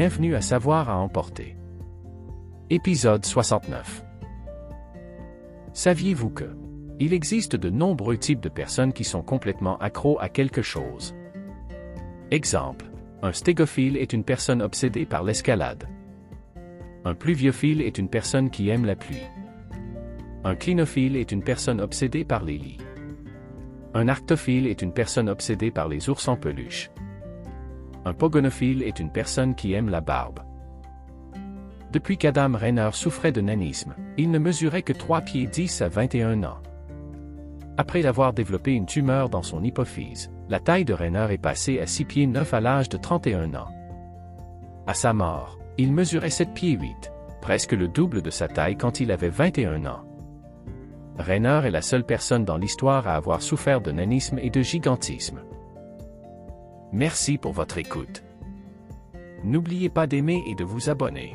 Bienvenue à Savoir à emporter. Épisode 69. Saviez-vous que il existe de nombreux types de personnes qui sont complètement accros à quelque chose? Exemple, un stégophile est une personne obsédée par l'escalade. Un pluviophile est une personne qui aime la pluie. Un clinophile est une personne obsédée par les lits. Un arctophile est une personne obsédée par les ours en peluche. Un pogonophile est une personne qui aime la barbe. Depuis qu'Adam Rainer souffrait de nanisme, il ne mesurait que 3 pieds 10 à 21 ans. Après avoir développé une tumeur dans son hypophyse, la taille de Rainer est passée à 6 pieds 9 à l'âge de 31 ans. À sa mort, il mesurait 7 pieds 8, presque le double de sa taille quand il avait 21 ans. Rainer est la seule personne dans l'histoire à avoir souffert de nanisme et de gigantisme. Merci pour votre écoute. N'oubliez pas d'aimer et de vous abonner.